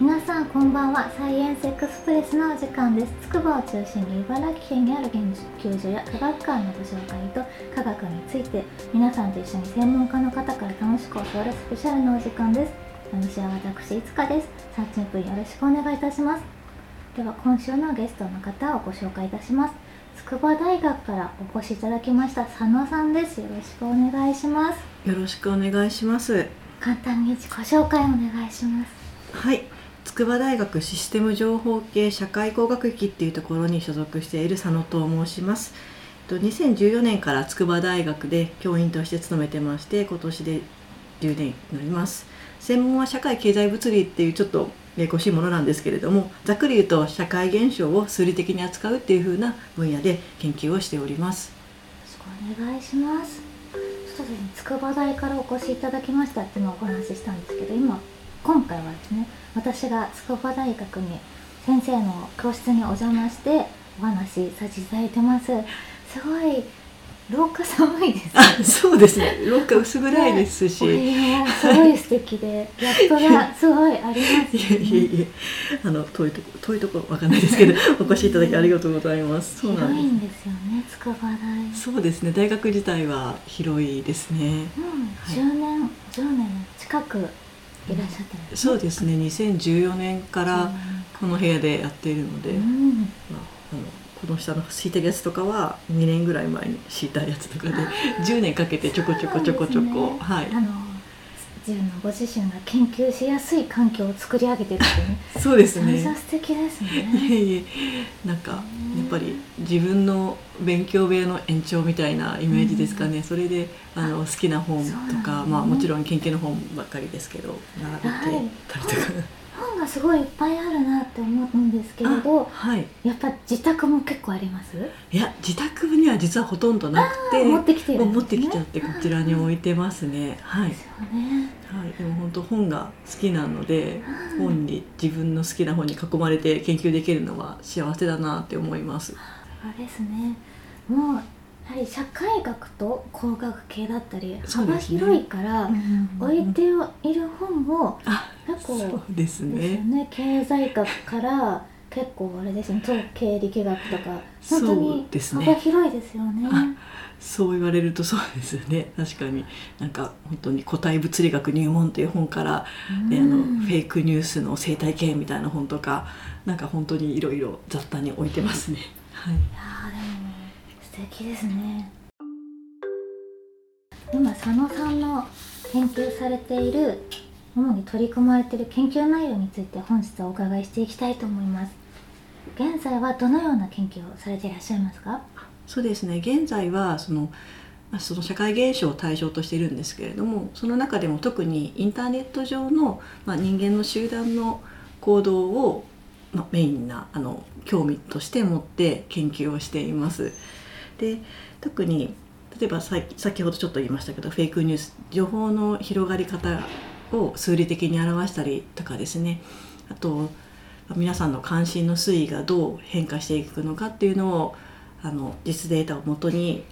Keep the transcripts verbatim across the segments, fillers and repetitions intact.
皆さんこんばんは。サイエンスエクスプレスのお時間です。つくばを中心に茨城県にある研究所や科学館のご紹介と科学について皆さんと一緒に専門家の方から楽しく教わるスペシャルのお時間です。私は私いつかです。さんじゅっぷんよろしくお願いいたします。では今週のゲストの方をご紹介いたします。筑波大学からお越しいただきました佐野さんです。よろしくお願いします。よろしくお願いします。簡単に自己紹介お願いします。はい、筑波大学システム情報系社会工学域っていうところに所属している佐野と申します。にせんじゅうよねんから筑波大学で教員として勤めてまして、今年でじゅうねんになります。専門は社会経済物理っていうちょっとややこしいものなんですけれども、ざっくり言うと社会現象を数理的に扱うっていう風な分野で研究をしております。よろしくお願いします。ちょっと筑波大からお越しいただきましたっていうのをお話ししたんですけど、今今回はですね、私が筑波大学に先生の教室にお邪魔してお話しさせていただいてます。すごい廊下寒いですね。あ、そうですね、廊下薄暗いですし、ね、すごい素敵でやっとがすごいあります、ね、いやいやいや、あの遠いとこ遠いとこわかんないですけどお越しいただきありがとうございます。そうなんです、広いんですよね、筑波大。そうですね、大学自体は広いですね、うん、じゅうねん、はい、じゅうねん近くいらっしゃってるんですね。そうですね、にせんじゅうよねんからこの部屋でやっているので、うん、まあ、あのこの下の敷いてるやつとかはにねんぐらい前に敷いたやつとかでじゅうねんかけてちょこちょこちょこちょこ、ね、はい、あの自分のご自身が研究しやすい環境を作り上げてるってねそうですね、めちゃめちゃ素敵ですね。いえいえ、なんかやっぱり自分の勉強部屋の延長みたいなイメージですかね、うん、それであの好きな本とか、ね、まあ、もちろん研究の本ばっかりですけど並べてたりとか、はい本がすごいいっぱいあるなって思うんですけれど、はい、やっぱ自宅も結構あります？いや、自宅には実はほとんどなくて、持ってきてるんですね、持ってきちゃってこちらに置いてますね。はい、ですよね、はい、でも本当本が好きなので、うん、本に自分の好きな本に囲まれて研究できるのは幸せだなって思います。あれですね、もうやはり社会学と工学系だったり幅広いから、ね、うん、置いている本も結構、そうですね、経済学から結構あれですね、統計力学とか本当に幅広いですよね。そう言われるとそうですよね。確かに、なんか本当に古代物理学入門という本から、ね、あのフェイクニュースの生態系みたいな本とか、なんか本当にいろいろ雑多に置いてますね。はい、いや素敵ですね。今佐野さんの研究されている、主に取り組まれている研究内容について本日はお伺いしていきたいと思います。現在はどのような研究をされていらっしゃいますか？そうですね、現在はその、その社会現象を対象としているんですけれども、その中でも特にインターネット上の、まあ、人間の集団の行動を、まあ、メインなあの興味として持って研究をしています。で、特に例えばさ先ほどちょっと言いましたけど、フェイクニュース、情報の広がり方を数理的に表したりとかですね、あと皆さんの関心の推移がどう変化していくのかっていうのをあの実データをもとに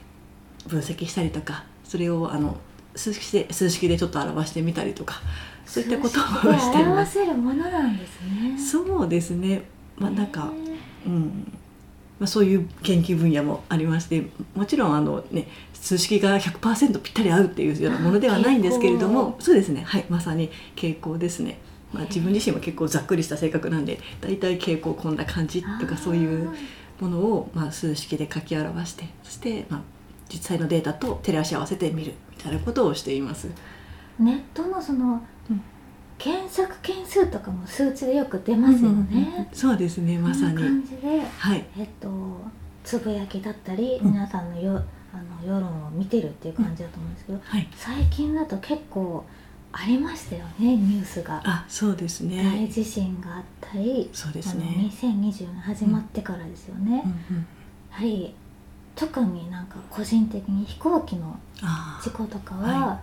分析したりとか、それをあの数式で数式でちょっと表してみたりとか、そういったことをしています。数式で表せるものなんですね。そうですね、まあ、なんか、うん、まあ、そういう研究分野もありまして、もちろんあの、ね、数式が ひゃくパーセント ぴったり合うっていうようなものではないんですけれども、そうですね、はい、まさに傾向ですね、まあ、自分自身も結構ざっくりした性格なんで、だいたい傾向こんな感じとか、そういうものを、まあ、数式で書き表して、そして、まあ、実際のデータと照らし合わせてみるみたいなことをしています。ネットのその、うん、検索件数とかも数値でよく出ますよね、うんうん、そうですね、まさにこんな感じで、はい、えっと、つぶやきだったり、うん、皆さんのよあの世論を見てるっていう感じだと思うんですけど、うん、はい、最近だと結構ありましたよね、ニュースが。あ、そうですね、大地震があったり、そうですね、にせんにじゅうねん始まってからですよね、うんうんうん、やはり特になんか個人的に飛行機の事故とかは、は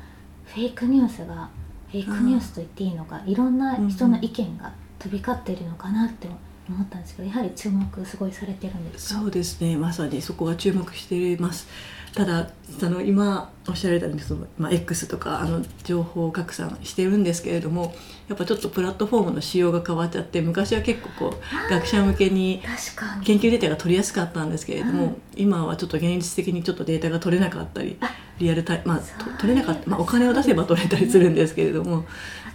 い、フェイクニュースがフェイクニュースと言っていいのか、いろんな人の意見が飛び交っているのかなって思ったんですけど、やはり注目すごいされてるんですか？そうですね、まさにそこは注目しています。ただあの今おっしゃられたように、まあ、X とかあの情報拡散してるんですけれども、やっぱちょっとプラットフォームの仕様が変わっちゃって、昔は結構こう学者向けに研究データが取りやすかったんですけれども、うん、今はちょっと現実的にちょっとデータが取れなかったり、リアルタイム、まあ、取れなかった、まあ、お金を出せば取れたりするんですけれども、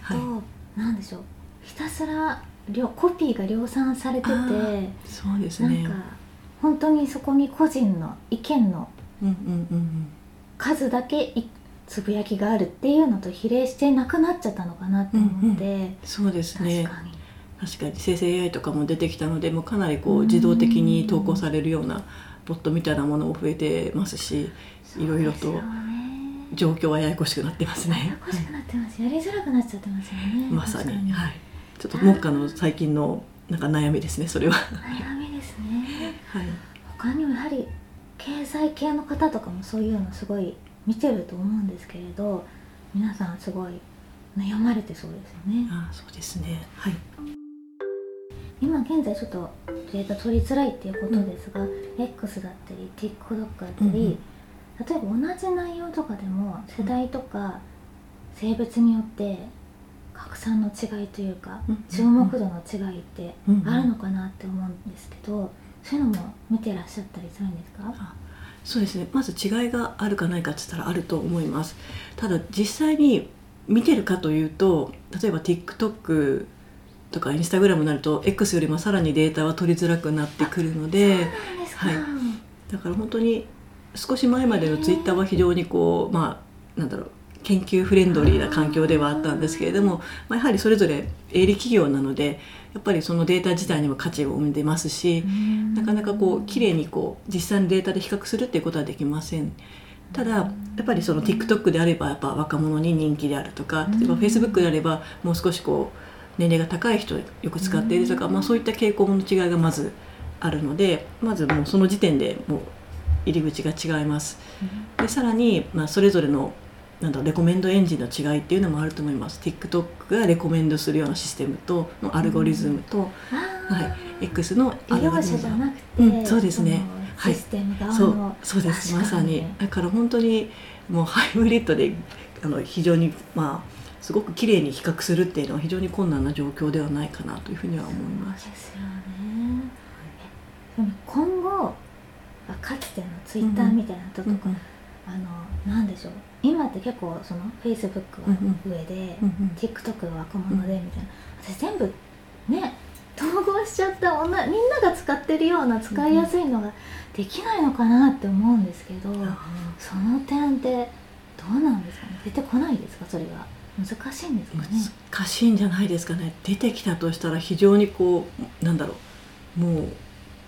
あと、はい、なんでしょう、ひたすらコピーが量産されてて、そうですね、なんか本当にそこに個人の意見の数だけつぶやきがあるっていうのと比例してなくなっちゃったのかなって思って、うんうん、そうですね、確かに確かに生成 エーアイ とかも出てきたので、もうかなりこう自動的に投稿されるようなボットみたいなものも増えてますし、いろいろと状況はややこしくなってますね。ややこしくなってます、うん、やりづらくなっちゃってますよね。まさに、はい、ちょっと目下の最近のなんか悩みですね、それは。悩みですね、はい、他にもやはり経済系の方とかもそういうのすごい見てると思うんですけれど、皆さんすごい悩まれてそうですよね。ああ、そうですね、はい、今現在ちょっとデータ取りづらいっていうことですが、うん、X だったり TikTok だったり、うんうん、例えば同じ内容とかでも世代とか性別によって拡散の違いというか、うんうんうん、注目度の違いってあるのかなって思うんですけど、うんうん、そういうのも見てらっしゃったりするんですか？あ、そうですね、まず違いがあるかないかって言ったらあると思います。ただ実際に見てるかというと、例えば TikTok とか Instagram になると X よりもさらにデータは取りづらくなってくるので、はい、だから本当に少し前までの Twitter は非常にこう、まあ、なんだろう、研究フレンドリーな環境ではあったんですけれども、まあ、やはりそれぞれ営利企業なので、やっぱりそのデータ自体にも価値を生んでますし、なかなかこう綺麗にこう実際のデータで比較するっていうことはできません。ただやっぱりその TikTok であればやっぱ若者に人気であるとか、例えば Facebook であればもう少しこう年齢が高い人よく使っているとか、まあ、そういった傾向の違いがまずあるので、まずもうその時点でもう入り口が違います。でさらに、まあ、それぞれのなんだレコメンドエンジンの違いっていうのもあると思います。 TikTok がレコメンドするようなシステムとのアルゴリズムと、うん、はい、X のアルゴリズムじゃなくて、うん、そうですね、システム側の、はい、そう、そうです、まさに。だから本当にもうハイブリッドであの非常に、まあ、すごく綺麗に比較するっていうのは非常に困難な状況ではないかなというふうには思います。そうですよね、はい、でも今後かつての Twitter みたいなとこ、うんうん、あのなんでしょう、今って結構その Facebook は上で、うんうん、TikTok は若者でみたいな、私全部ね統合しちゃった女、みんなが使ってるような使いやすいのができないのかなって思うんですけど、うんうん、その点ってどうなんですかね、出てこないですか、それが難しいんですかね。難しいんじゃないですかね。出てきたとしたら非常にこうなんだろう、もう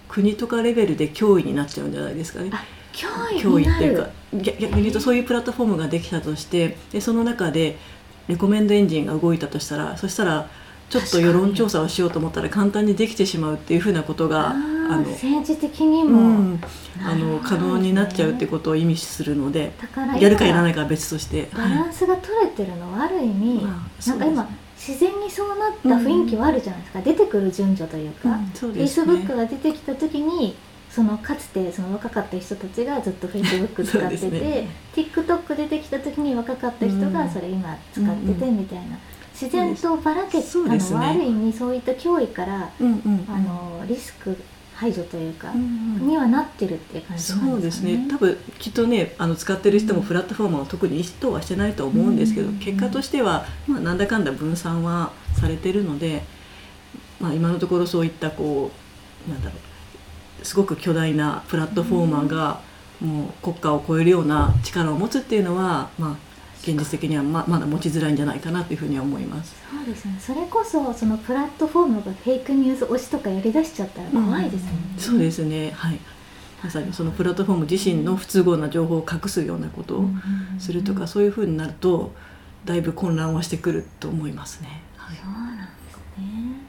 国とかレベルで脅威になっちゃうんじゃないですかね。脅威になる、逆に言うとそういうプラットフォームができたとして、でその中でレコメンドエンジンが動いたとしたら、そしたらちょっと世論調査をしようと思ったら簡単にできてしまうっていうふうなことが、ああの政治的にも、うん、あの可能になっちゃうってことを意味するので、やるかやらないかは別として、バランスが取れてるのはある意味、はい、なんか今自然にそうなった雰囲気はあるじゃないですか、うん、出てくる順序というか、うん、そうですね、Facebook が出てきた時にそのかつてその若かった人たちがずっと Facebook 使ってて、ね、TikTok 出てきた時に若かった人がそれ今使っててみたいな、うんうん、自然とばらけたのはある意味そういった脅威から、うんうんうん、あのリスク排除というか、うんうん、にはなってるっていう感じなんですかね。そうですね、多分きっとね、あの使ってる人もプラットフォームは特に意図はしてないと思うんですけど、うんうんうん、結果としては、まあ、なんだかんだ分散はされてるので、まあ、今のところそういったこうなんだろう、すごく巨大なプラットフォーマーがもう国家を超えるような力を持つっていうのは、まあ、現実的には ま, まだ持ちづらいんじゃないかなというふうには思います。そうですね、それこそそのプラットフォームがフェイクニュース推しとかやりだしちゃったら怖いですよね、うん、そうですね、はい、まさにそのプラットフォーム自身の不都合な情報を隠すようなことをするとか、そういうふうになるとだいぶ混乱はしてくると思いますね、はい、そうなんですね。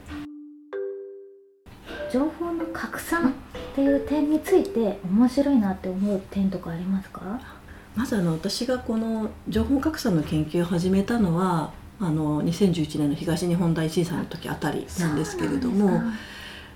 情報の拡散っていう点について面白いなって思う点とかありますか？まずあの私がこの情報格差の研究を始めたのはあのにせんじゅういちねんの東日本大震災の時あたりなんですけれども、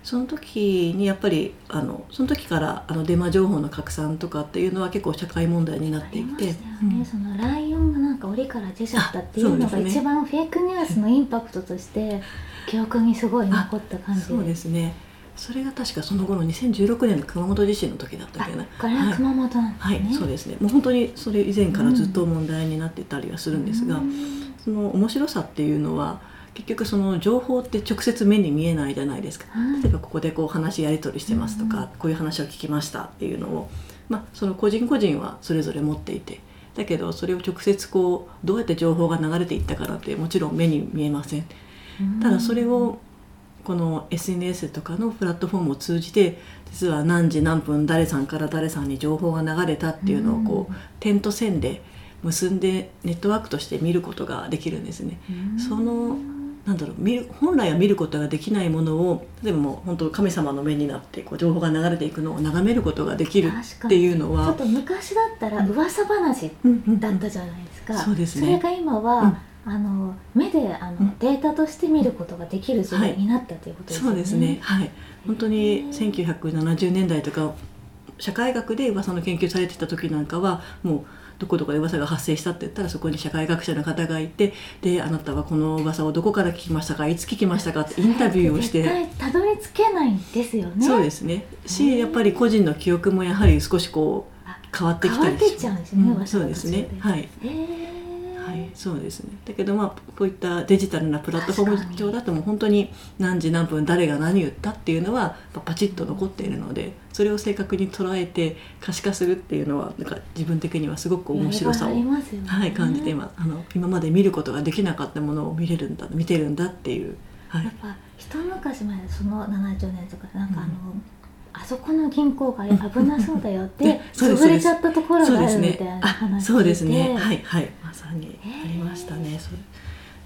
その時にやっぱりあのその時からあのデマ情報の拡散とかっていうのは結構社会問題になってきて、ねうん、そのライオンがなんか檻から出ちゃったっていうのが一番フェイクニュースのインパクトとして記憶にすごい残った感じでそうですね。それが確かその後のにせんじゅうろくねんの熊本地震の時だったけど、ね、これは熊本なんですね、はいはい、そうですね。もう本当にそれ以前からずっと問題になってたりはするんですが、うん、その面白さっていうのは結局その情報って直接目に見えないじゃないですか、うん、例えばここでこう話やり取りしてますとか、うん、こういう話を聞きましたっていうのを、まあ、その個人個人はそれぞれ持っていて、だけどそれを直接こうどうやって情報が流れていったかなんてもちろん目に見えません、うん、ただそれをこの エスエヌエス とかのプラットフォームを通じて実は何時何分誰さんから誰さんに情報が流れたっていうのをこう、うん、点と線で結んでネットワークとして見ることができるんですね、うん、そのなんだろう見る本来は見ることができないものを例えばもう本当神様の目になってこう情報が流れていくのを眺めることができるっていうのはちょっと昔だったら噂話だったじゃないですか、うんうんうん、そうですね、それが今は、うんあの目であの、うん、データとして見ることができる時代になったということですね、はい、そうですね、はい、本当にせんきゅうひゃくななじゅうねんだいとか社会学で噂の研究されてた時なんかはもうどこどこで噂が発生したって言ったらそこに社会学者の方がいて、であなたはこの噂をどこから聞きましたか、いつ聞きましたかってインタビューをして絶対たどり着けないんですよね。そうですねしやっぱり個人の記憶もやはり少しこう変わってきたり変わってっちゃうんですね、うん、そうですね、はい、えーはい、そうですね。だけどまあこういったデジタルなプラットフォーム上だともう本当に何時何分誰が何言ったっていうのはパチッと残っているので、それを正確に捉えて可視化するっていうのはなんか自分的にはすごく面白さを、ねはい、感じて 今, あの今まで見ることができなかったものを見れるんだ見てるんだっていう、はい、やっぱ一昔前そのななじゅうねんとかなんかあの、うんあそこの銀行が危なそうだよって潰れちゃったところがあるみたいな話で、そうですね、はいはい、まさにありましたね。それ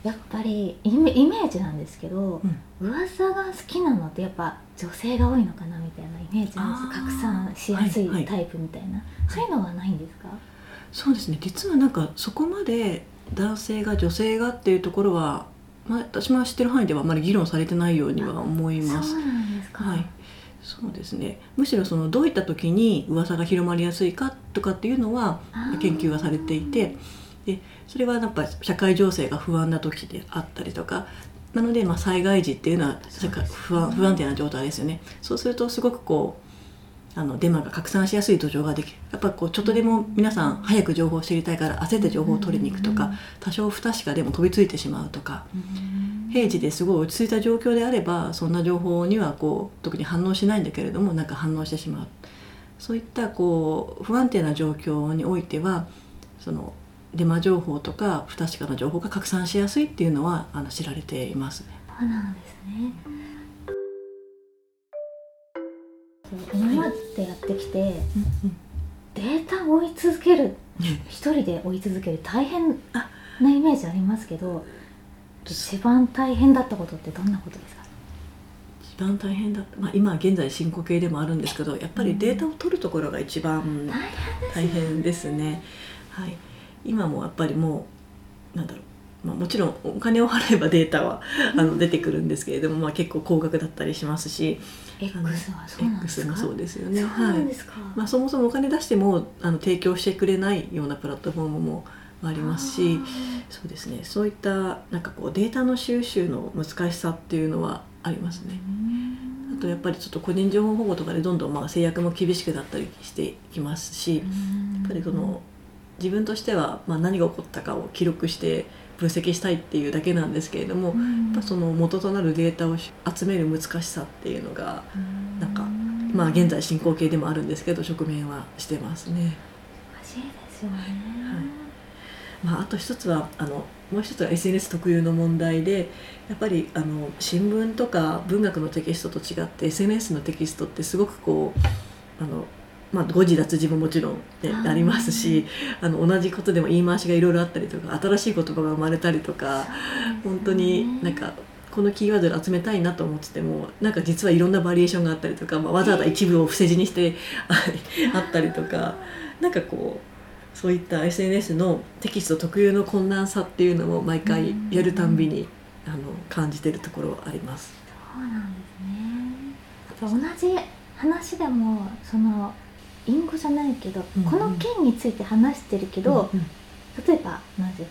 やっぱりイメージなんですけど、うん、噂が好きなのってやっぱ女性が多いのかなみたいなイメージなんです。拡散しやすいタイプみたいな、はいはい、そういうのはないんですか？そうですね、実はなんかそこまで男性が女性がっていうところは、まあ、私も知ってる範囲ではあまり議論されてないようには思います。そうなんですか、はい、そうですね、むしろそのどういった時に噂が広まりやすいかとかっていうのは研究はされていて、でそれはやっぱ社会情勢が不安な時であったりとかなので、まあ災害時っていうのは不安、不安定な状態ですよね。そうするとすごくこうあのデマが拡散しやすい土壌ができる。やっぱこうちょっとでも皆さん早く情報を知りたいから焦って情報を取りに行くとか、多少不確かでも飛びついてしまうとか、平時ですごい落ち着いた状況であればそんな情報にはこう特に反応しないんだけれどもなんか反応してしまう。そういったこう不安定な状況においてはそのデマ情報とか不確かな情報が拡散しやすいっていうのはあの知られていますね。そうなんですね。今までやってきて、はい、データを追い続ける一人で追い続ける大変なイメージありますけど、一番大変だったことってどんなことですか？一番大変だった、まあ、今現在進行形でもあるんですけど、やっぱりデータを取るところが一番大変ですね、はい、今もやっぱりもうなんだろう、まあ、もちろんお金を払えばデータはあの出てくるんですけれども、まあ、結構高額だったりしますし、 X はそうなんですか？ X もそうですよね。そうなんですか、はい、まあ、そもそもお金出してもあの提供してくれないようなプラットフォームもありますし、そうですね、そういったなんかこうデータの収集の難しさっていうのはありますね。あとやっぱりちょっと個人情報保護とかでどんどんまあ制約も厳しくなったりしてきますし、やっぱりその自分としてはまあ何が起こったかを記録して分析したいっていうだけなんですけれども、やっぱその元となるデータを集める難しさっていうのがなんかまあ現在進行形でもあるんですけど直面はしてますね。難しいですよね、はい。まあ、あと一つはあのもう一つは エスエヌエス 特有の問題で、やっぱりあの新聞とか文学のテキストと違って エスエヌエス のテキストってすごくこうあの、まあ、誤字脱字ももちろんありますし、あの同じことでも言い回しがいろいろあったりとか新しい言葉が生まれたりとか、本当になんかこのキーワードを集めたいなと思っててもなんか実はいろんなバリエーションがあったりとか、まあ、わざわざ一部を伏せ字にしてあったりとか、なんかこうそういった エスエヌエス のテキスト特有の困難さっていうのを毎回やるたんびにあの感じているところはあります。そうなんですね。同じ話でもその隠語じゃないけど、うんうん、この件について話してるけど、うんうん、例えば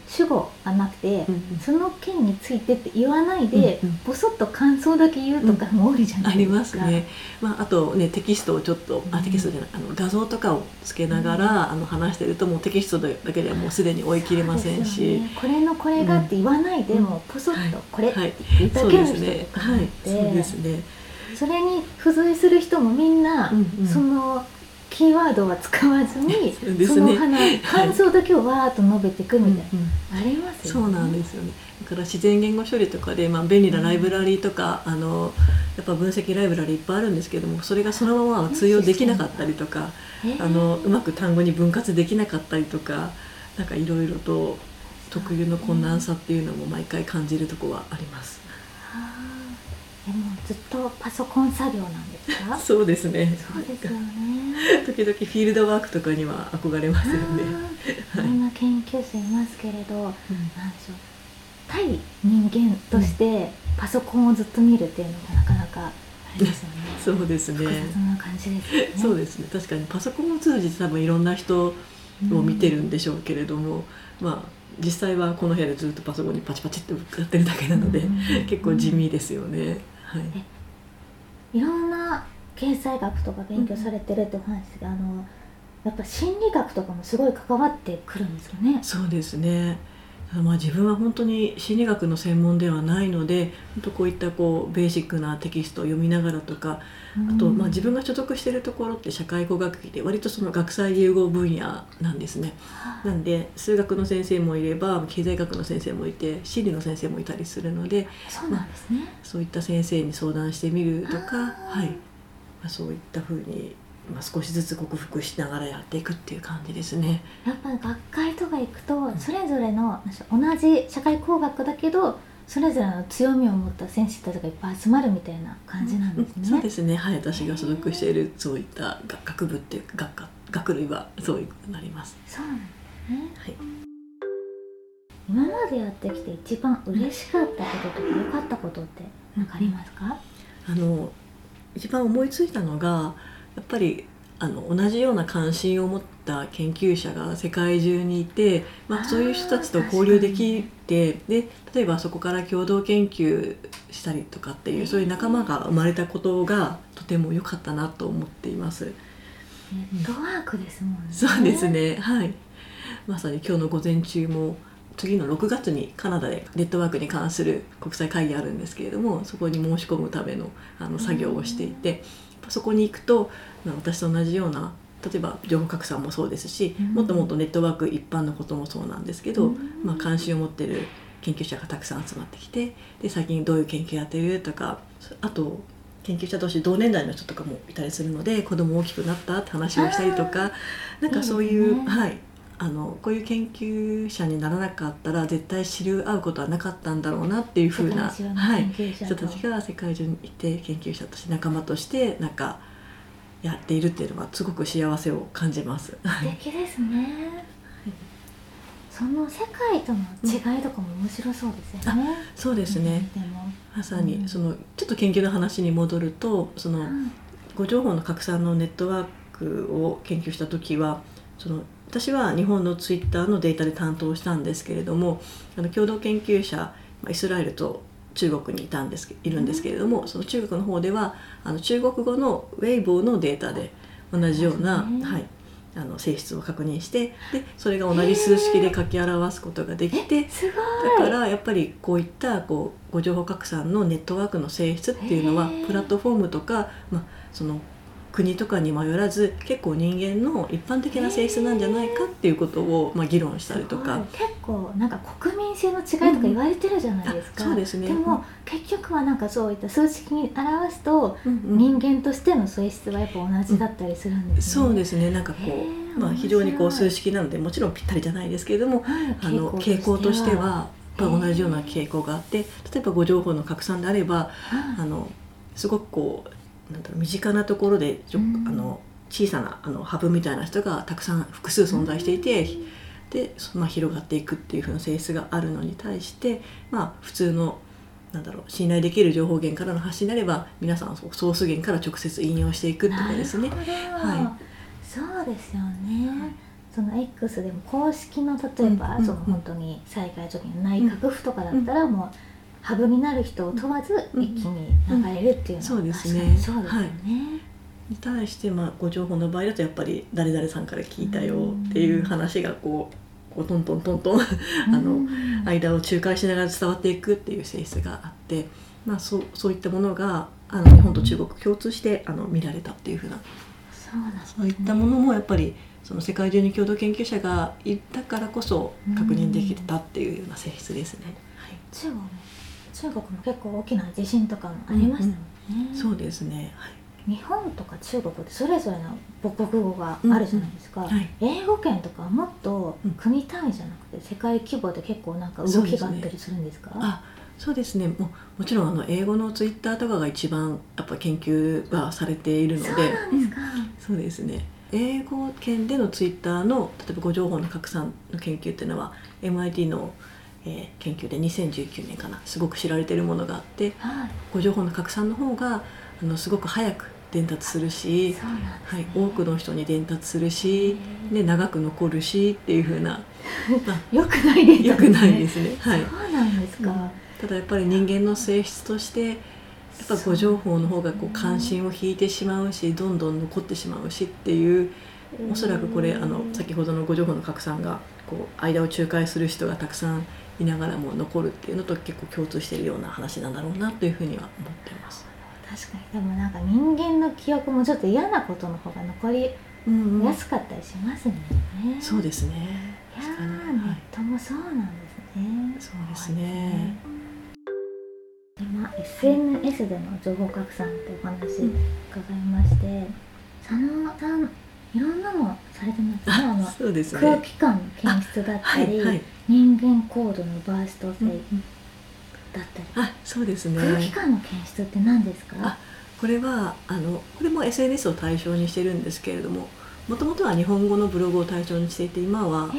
主語がなくて、うんうん、その件についてって言わないで、うんうん、ボソッと感想だけ言うとかも多いじゃないですか、うん、ありますね、まあ、あとねテキストをちょっとあテキストじゃないあの画像とかをつけながら、うん、あの話してるともうテキストだけではもうすでに追い切れませんし、ね、これのこれがって言わないで、うん、もうポソッとこれって言っただけの人とかもいて、そうですね、それに付随する人もみんな、うんうん、そのキーワードは使わずにそ、ね、その話感想だけをわーっと述べていくみたいな、はい、ありますよね。そうなんですよね。だから自然言語処理とかで、まあ、便利なライブラリーとか、うん、あのやっぱ分析ライブラリーいっぱいあるんですけども、それがそのまま通用できなかったりとか、あのうまく単語に分割できなかったりとか、なんかいろいろと特有の困難さっていうのも毎回感じるところはあります。でもずっとパソコン作業なんですか？そうですね。そうですよね。時々フィールドワークとかには憧れますよね。いろんな研究生いますけれど、うん、なんでしょう、対人間としてパソコンをずっと見るっていうのがなかなかあれですよね。そうですね。複雑な感じですよね。そうですね。確かにパソコンを通じて多分いろんな人を見てるんでしょうけれども、うん、まあ。実際はこの部屋でずっとパソコンにパチパチって使ってるだけなので、うん、結構地味ですよね、はい、えいろんな経済学とか勉強されてるってお話ですが、うん、あのやっぱ心理学とかもすごい関わってくるんですよね。そうですね、まあ、自分は本当に心理学の専門ではないので、本当こういったこうベーシックなテキストを読みながらとか、あとまあ自分が所属しているところって社会工学系で割とその学際融合分野なんですね。なんで数学の先生もいれば経済学の先生もいて心理の先生もいたりするので、そうなんですね、まあ、そういった先生に相談してみるとか、はい、まあ、そういったふうにまあ、少しずつ克服しながらやっていくっていう感じですね。やっぱり学会とか行くとそれぞれの同じ社会工学だけどそれぞれの強みを持った先生たちがいっぱい集まるみたいな感じなんですね、うん、そうですね、はい、私が所属しているそういった学部っていうか 学, 学類はそういうことになります。そうなんですね、はい、今までやってきて一番嬉しかったこととか良かったことって何かありますか？あの一番思いついたのがやっぱりあの同じような関心を持った研究者が世界中にいて、まあ、そういう人たちと交流できて、で例えばそこから共同研究したりとかっていうそういう仲間が生まれたことがとても良かったなと思っています。ネットワークですもんね。そうですね、はい、まさに今日の午前中も次のろくがつにカナダでネットワークに関する国際会議あるんですけれども、そこに申し込むための、あの作業をしていて、そこに行くと私と同じような例えば情報格差もそうですし、うん、もっともっとネットワーク一般のこともそうなんですけど、うんまあ、関心を持っている研究者がたくさん集まってきて、で最近どういう研究やってるとか、あと研究者同士同年代の人とかもいたりするので子供大きくなったって話をしたりとか、なんかそういういいですね、はい、あのこういう研究者にならなかったら絶対知り合うことはなかったんだろうなっていうふうな、はい、人たちが世界中にいて研究者として仲間としてなんかやっているっていうのはすごく幸せを感じます。素敵ですね、はい、その世界との違いとかも面白そうですよね、うん、あそうですね、でもまさにそのちょっと研究の話に戻ると、その、うん、誤情報の拡散のネットワークを研究した時はその私は日本のツイッターのデータで担当したんですけれども、あの共同研究者イスラエルと中国にいたんですいるんですけれども、その中国の方ではあの中国語のウェイボーのデータで同じような、はい、あの性質を確認して、でそれが同じ数式で書き表すことができて、だからやっぱりこういったこう誤情報拡散のネットワークの性質っていうのはプラットフォームとか、まあ、その国とかに迷わず結構人間の一般的な性質なんじゃないかっていうことをまあ議論したりとか、結構なんか国民性の違いとか言われてるじゃないですか、うん、そうですね、でも結局はなんかそういった数式に表すと人間としての性質はやっぱ同じだったりするんですね、うんうん、そうですね、なんかこう、まあ、非常にこう数式なのでもちろんぴったりじゃないですけれども、うん、あの傾向としてはやっぱ同じような傾向があって、例えば誤情報の拡散であれば、うん、あのすごくこうなんだろう身近なところで、うん、あの小さなあのハブみたいな人がたくさん複数存在していて、うん、で、まあ、広がっていくっていう風な性質があるのに対して、まあ、普通のなんだろう、信頼できる情報源からの発信であれば、皆さんソース源から直接引用していくとかですね。はい、そうですよね。その X でも公式の、例えば、うん、その本当に災害時の内閣府とかだったら、うん、もうハブになる人を問わず一気に流れるっていうのは、うんうん、そうですね。そうですよね。はい、に対して、まあ、ご情報の場合だとやっぱり誰々さんから聞いたよっていう話がこう、こうトントントントンあの間を仲介しながら伝わっていくっていう性質があって、まあ、そう、そういったものがあの日本と中国共通してあの見られたっていうふうな、そうなんですね、そういったものもやっぱりその世界中に共同研究者がいたからこそ確認できたっていうような性質ですね。はい、中国も、中国も結構大きな地震とかもありましたもんね。うんうん、そうですね。はい、日本とか中国ってそれぞれの母国語があるじゃないですか、うんうんはい、英語圏とかはもっと国単位じゃなくて世界規模で結構なんか動きがあったりするんですか？そうですね、あ、そうですね、も, もちろんあの英語のツイッターとかが一番やっぱ研究がされているので、そうなんですか、うん、そうですね、英語圏でのツイッターの例えば誤情報の拡散の研究っていうのは エムアイティー のえー、研究でにせんじゅうきゅうねんかな、すごく知られているものがあって、はい、ご情報の拡散の方があのすごく早く伝達するし、そうなんですね、はい、多くの人に伝達するし、で長く残るしっていう風な良くないですね、良くないですね、はい、そうなんですか、うん、ただやっぱり人間の性質としてやっぱご情報の方がこう関心を引いてしまうし、どんどん残ってしまうしっていう、おそらくこれあの先ほどのご情報の拡散がこう間を仲介する人がたくさんいながらも残るっていうのと結構共通しているような話なんだろうなというふうには思ってます。確かに、でもなんか人間の記憶もちょっと嫌なことの方が残りやすかったりしますね、うんうん、そうですね、いやー、ネットもそうなんですね、はい、そうですね、今 エスエヌエス での情報拡散というお話伺いまして、うん、佐野さんいろんなのされてますね。あの、ね、空気感の検出だったり、はいはい、人間行動のバースト性だったり、うん、あ、そうですね、空気感の検出って何ですか？あ、これはあのこれも エスエヌエス を対象にしてるんですけれども、もともとは日本語のブログを対象にしていて、今はあの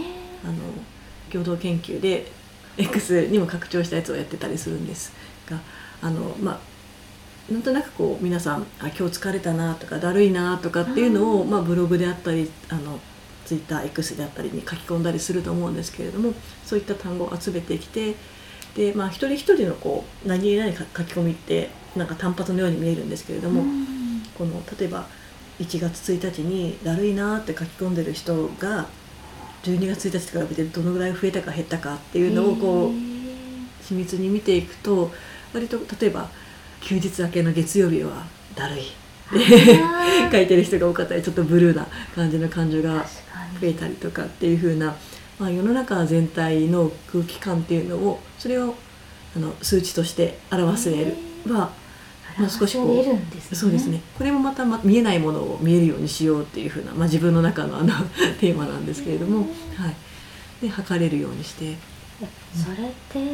共同研究で X にも拡張したやつをやってたりするんですが、あの、まあなんとなくこう皆さん、あ、今日疲れたなとかだるいなとかっていうのを、まあ、ブログであったりあのツイッター X であったりに書き込んだりすると思うんですけれども、そういった単語を集めてきて、で、まあ、一人一人のこう何気ない書き込みってなんか単発のように見えるんですけれども、この例えばいちがつついたちにだるいなって書き込んでる人がじゅうにがつついたちと比べてどのぐらい増えたか減ったかっていうのをこう緻密に見ていくと、割と例えば休日明けの月曜日はだるい書いてる人が多かったり、ちょっとブルーな感じの感情が増えたりとかっていう風な、まあ、世の中全体の空気感っていうのを、それをあの数値として表せれば、まあ、少しこう表せれるんですね。そうですね、これもまた見えないものを見えるようにしようっていう風な、まあ、自分の中のあのテーマなんですけれども、はい、で測れるようにして、それって例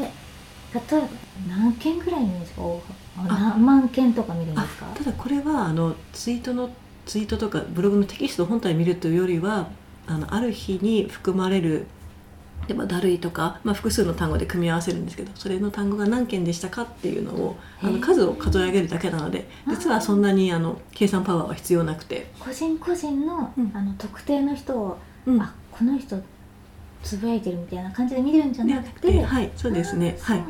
えば何件ぐらいの情報、何万件とか見るんですか？ただこれはあのツイートのツイートとかブログのテキスト本体見るというよりは、あのある日に含まれる、で、まあ、だるいとか、まあ、複数の単語で組み合わせるんですけど、それの単語が何件でしたかっていうのをあの数を数え上げるだけなので、実はそんなにあの計算パワーは必要なくて、個人個人の、うん、あの特定の人を、うん、あ、この人つぶやいてるみたいな感じで見れるんじゃなくて、はい、そうですね、はい、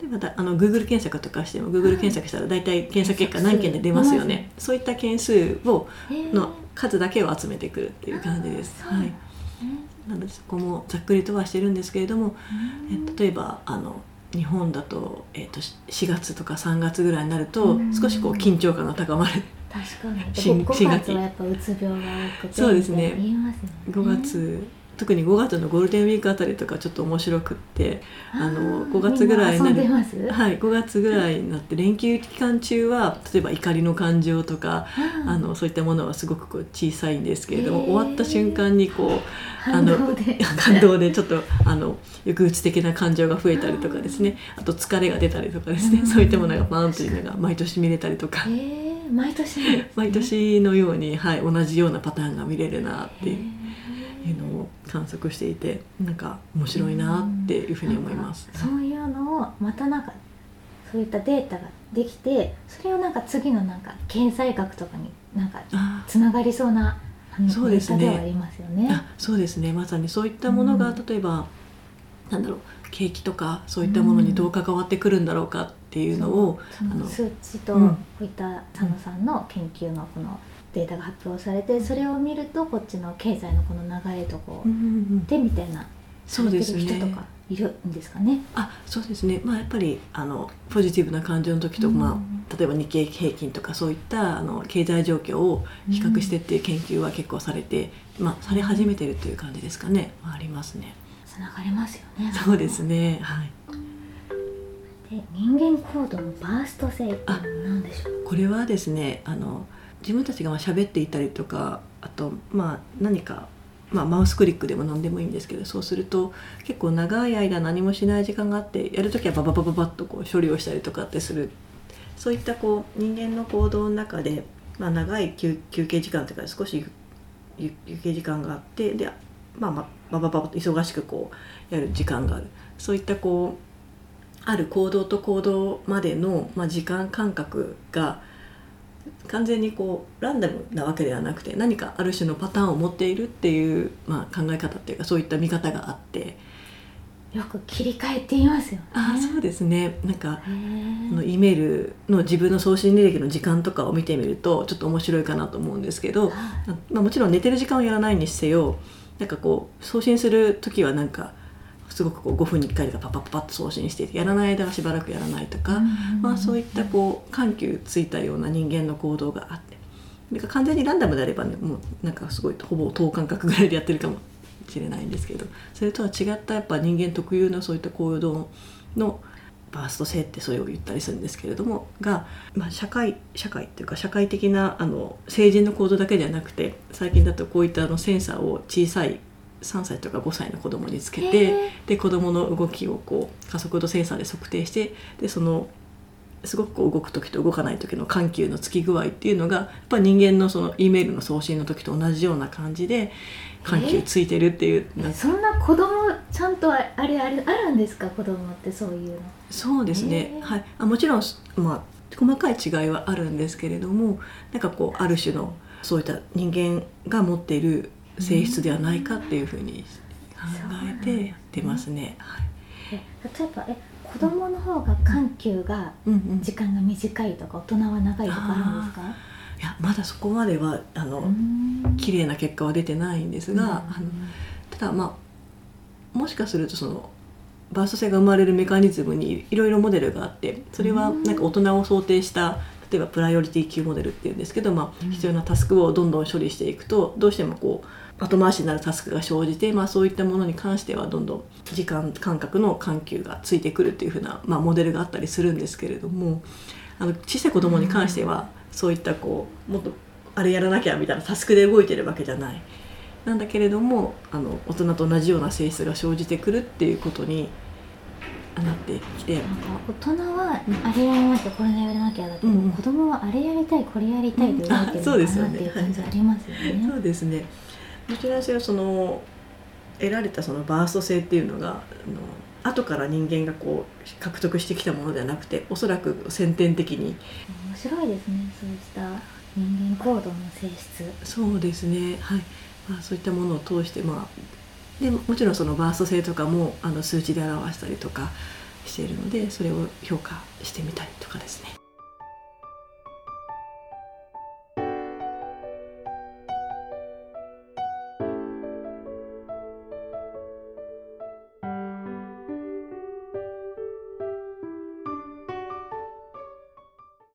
でまたあの Google 検索とかしても Google 検索したらだいたい検索結果何件で出ますよね、そういった件数をの数だけを集めてくるっていう感じです。はい、なのでそこもざっくりとはしてるんですけれども、え例えばあの日本だ と,、えー、としがつとかさんがつぐらいになると少しこう緊張感が高まる。確かにごがつはやっぱうつ病が多くて、そうですね、言いますよね、ごがつ、特にごがつのゴールデンウィークあたりとかちょっと面白くって、あのごがつぐらいになる、はい、ごがつぐらいになって連休期間中は例えば怒りの感情とか、うん、あのそういったものはすごくこう小さいんですけれども、終わった瞬間にこうあの感動で感動でちょっとあの抑うつ的な感情が増えたりとかですね、あと疲れが出たりとかですね、うん、そういったものがバーンというのが毎年見れたりとか、毎年、ね、毎年のように、はい、同じようなパターンが見れるなっていういうのを観測していて、なんか面白いなっていうふうに思います。そういうのをまたなんかそういったデータができて、それをなんか次のなんか経済学とかになんかつながりそうなデータではありますよね。あ、そうですね、まさにそういったものが、うん、例えばなんだろう、景気とかそういったものにどう関わってくるんだろうかっていうのを、うん、あの数値とこういった佐野さんの研究のこのデータが発表されて、それを見るとこっちの経済のこの長いとこでみたいなされてる人とかいるんですかね。あ、そうですね、まあ、やっぱりあのポジティブな感情の時と、まあうん、例えば日経平均とかそういったあの経済状況を比較してっていう研究は結構されて、うんまあ、され始めてるという感じですかね、まあ、ありますね。つながれますよね。そうですね、はい。で、人間行動のバースト性って何でしょう。これはですね、あの自分たちがまあ喋っていたりとか、あとまあ何か、まあ、マウスクリックでも何でもいいんですけど、そうすると結構長い間何もしない時間があって、やるときはバババババッとこう処理をしたりとかってする、そういったこう人間の行動の中で、まあ、長い 休, 休憩時間というか少し休憩時間があって、で、まあまあババババと忙しくこうやる時間がある、そういったこうある行動と行動までの、まあ、時間間隔が完全にこうランダムなわけではなくて、何かある種のパターンを持っているっていう、まあ、考え方っていうか、そういった見方があって、よく切り替えていますよね。あ、そうですね。なんかの E メールの自分の送信履歴の時間とかを見てみるとちょっと面白いかなと思うんですけど、まあ、もちろん寝てる時間をやらないにせよ、なんかこう送信するときはなんかすごくこうごふんにいっかいとかパッパッパッと送信して、やらない間はしばらくやらないとか、まあ、そういったこう緩急ついたような人間の行動があって、なんか完全にランダムであれば、ね、もうなんかすごいほぼ等間隔ぐらいでやってるかもしれないんですけど、それとは違ったやっぱ人間特有のそういった行動のバースト性ってそれを言ったりするんですけれどもが、まあ、社会社会っていうか社会的なあの成人の行動だけじゃなくて、最近だとこういったあのセンサーを小さいさんさいとかごさいの子供につけて、で子供の動きをこう加速度センサーで測定して、でそのすごくこう動く時と動かない時の緩急のつき具合っていうのが、やっぱ人間のその E メールの送信の時と同じような感じで緩急ついてるっていう、えー、そんな子供ちゃんとあれあれあるんですか、子供ってそういうの。そうですね、えーはい、あもちろん、まあ、細かい違いはあるんですけれども、なんかこうある種のそういった人間が持っている性質ではないかっていうふうに考えてやってますね。え例えばえ子供の方が緩急が時間が短いとか、うんうん、大人は長いとかあるんですか。いやまだそこまではあの綺麗な結果は出てないんですが、あのただまあもしかするとそのバースト性が生まれるメカニズムにいろいろモデルがあって、それはなんか大人を想定した例えばプライオリティ級モデルっていうんですけど、まあ、必要なタスクをどんどん処理していくと、どうしてもこう後回しになるタスクが生じて、まあ、そういったものに関してはどんどん時間間隔の緩急がついてくるっていう風な、まあ、モデルがあったりするんですけれども、あの小さい子どもに関してはそういったこうもっとあれやらなきゃみたいなタスクで動いてるわけじゃないなんだけれども、あの大人と同じような性質が生じてくるっていうことになってきて、なんか大人はあれやらなきゃこれやらなきゃだけど、うん、子供はあれやりたいこれやりたいというわけになるっていう感じありますよね。そうですね。どちらにせよその得られたそのバースト性っていうのがあの後から人間がこう獲得してきたものではなくて、おそらく先天的に。面白いですね、そうした人間行動の性質。そうですね、はい、まあ、そういったものを通して、まあでもちろんそのバースト性とかもあの数値で表したりとかしているので、それを評価してみたりとかですね。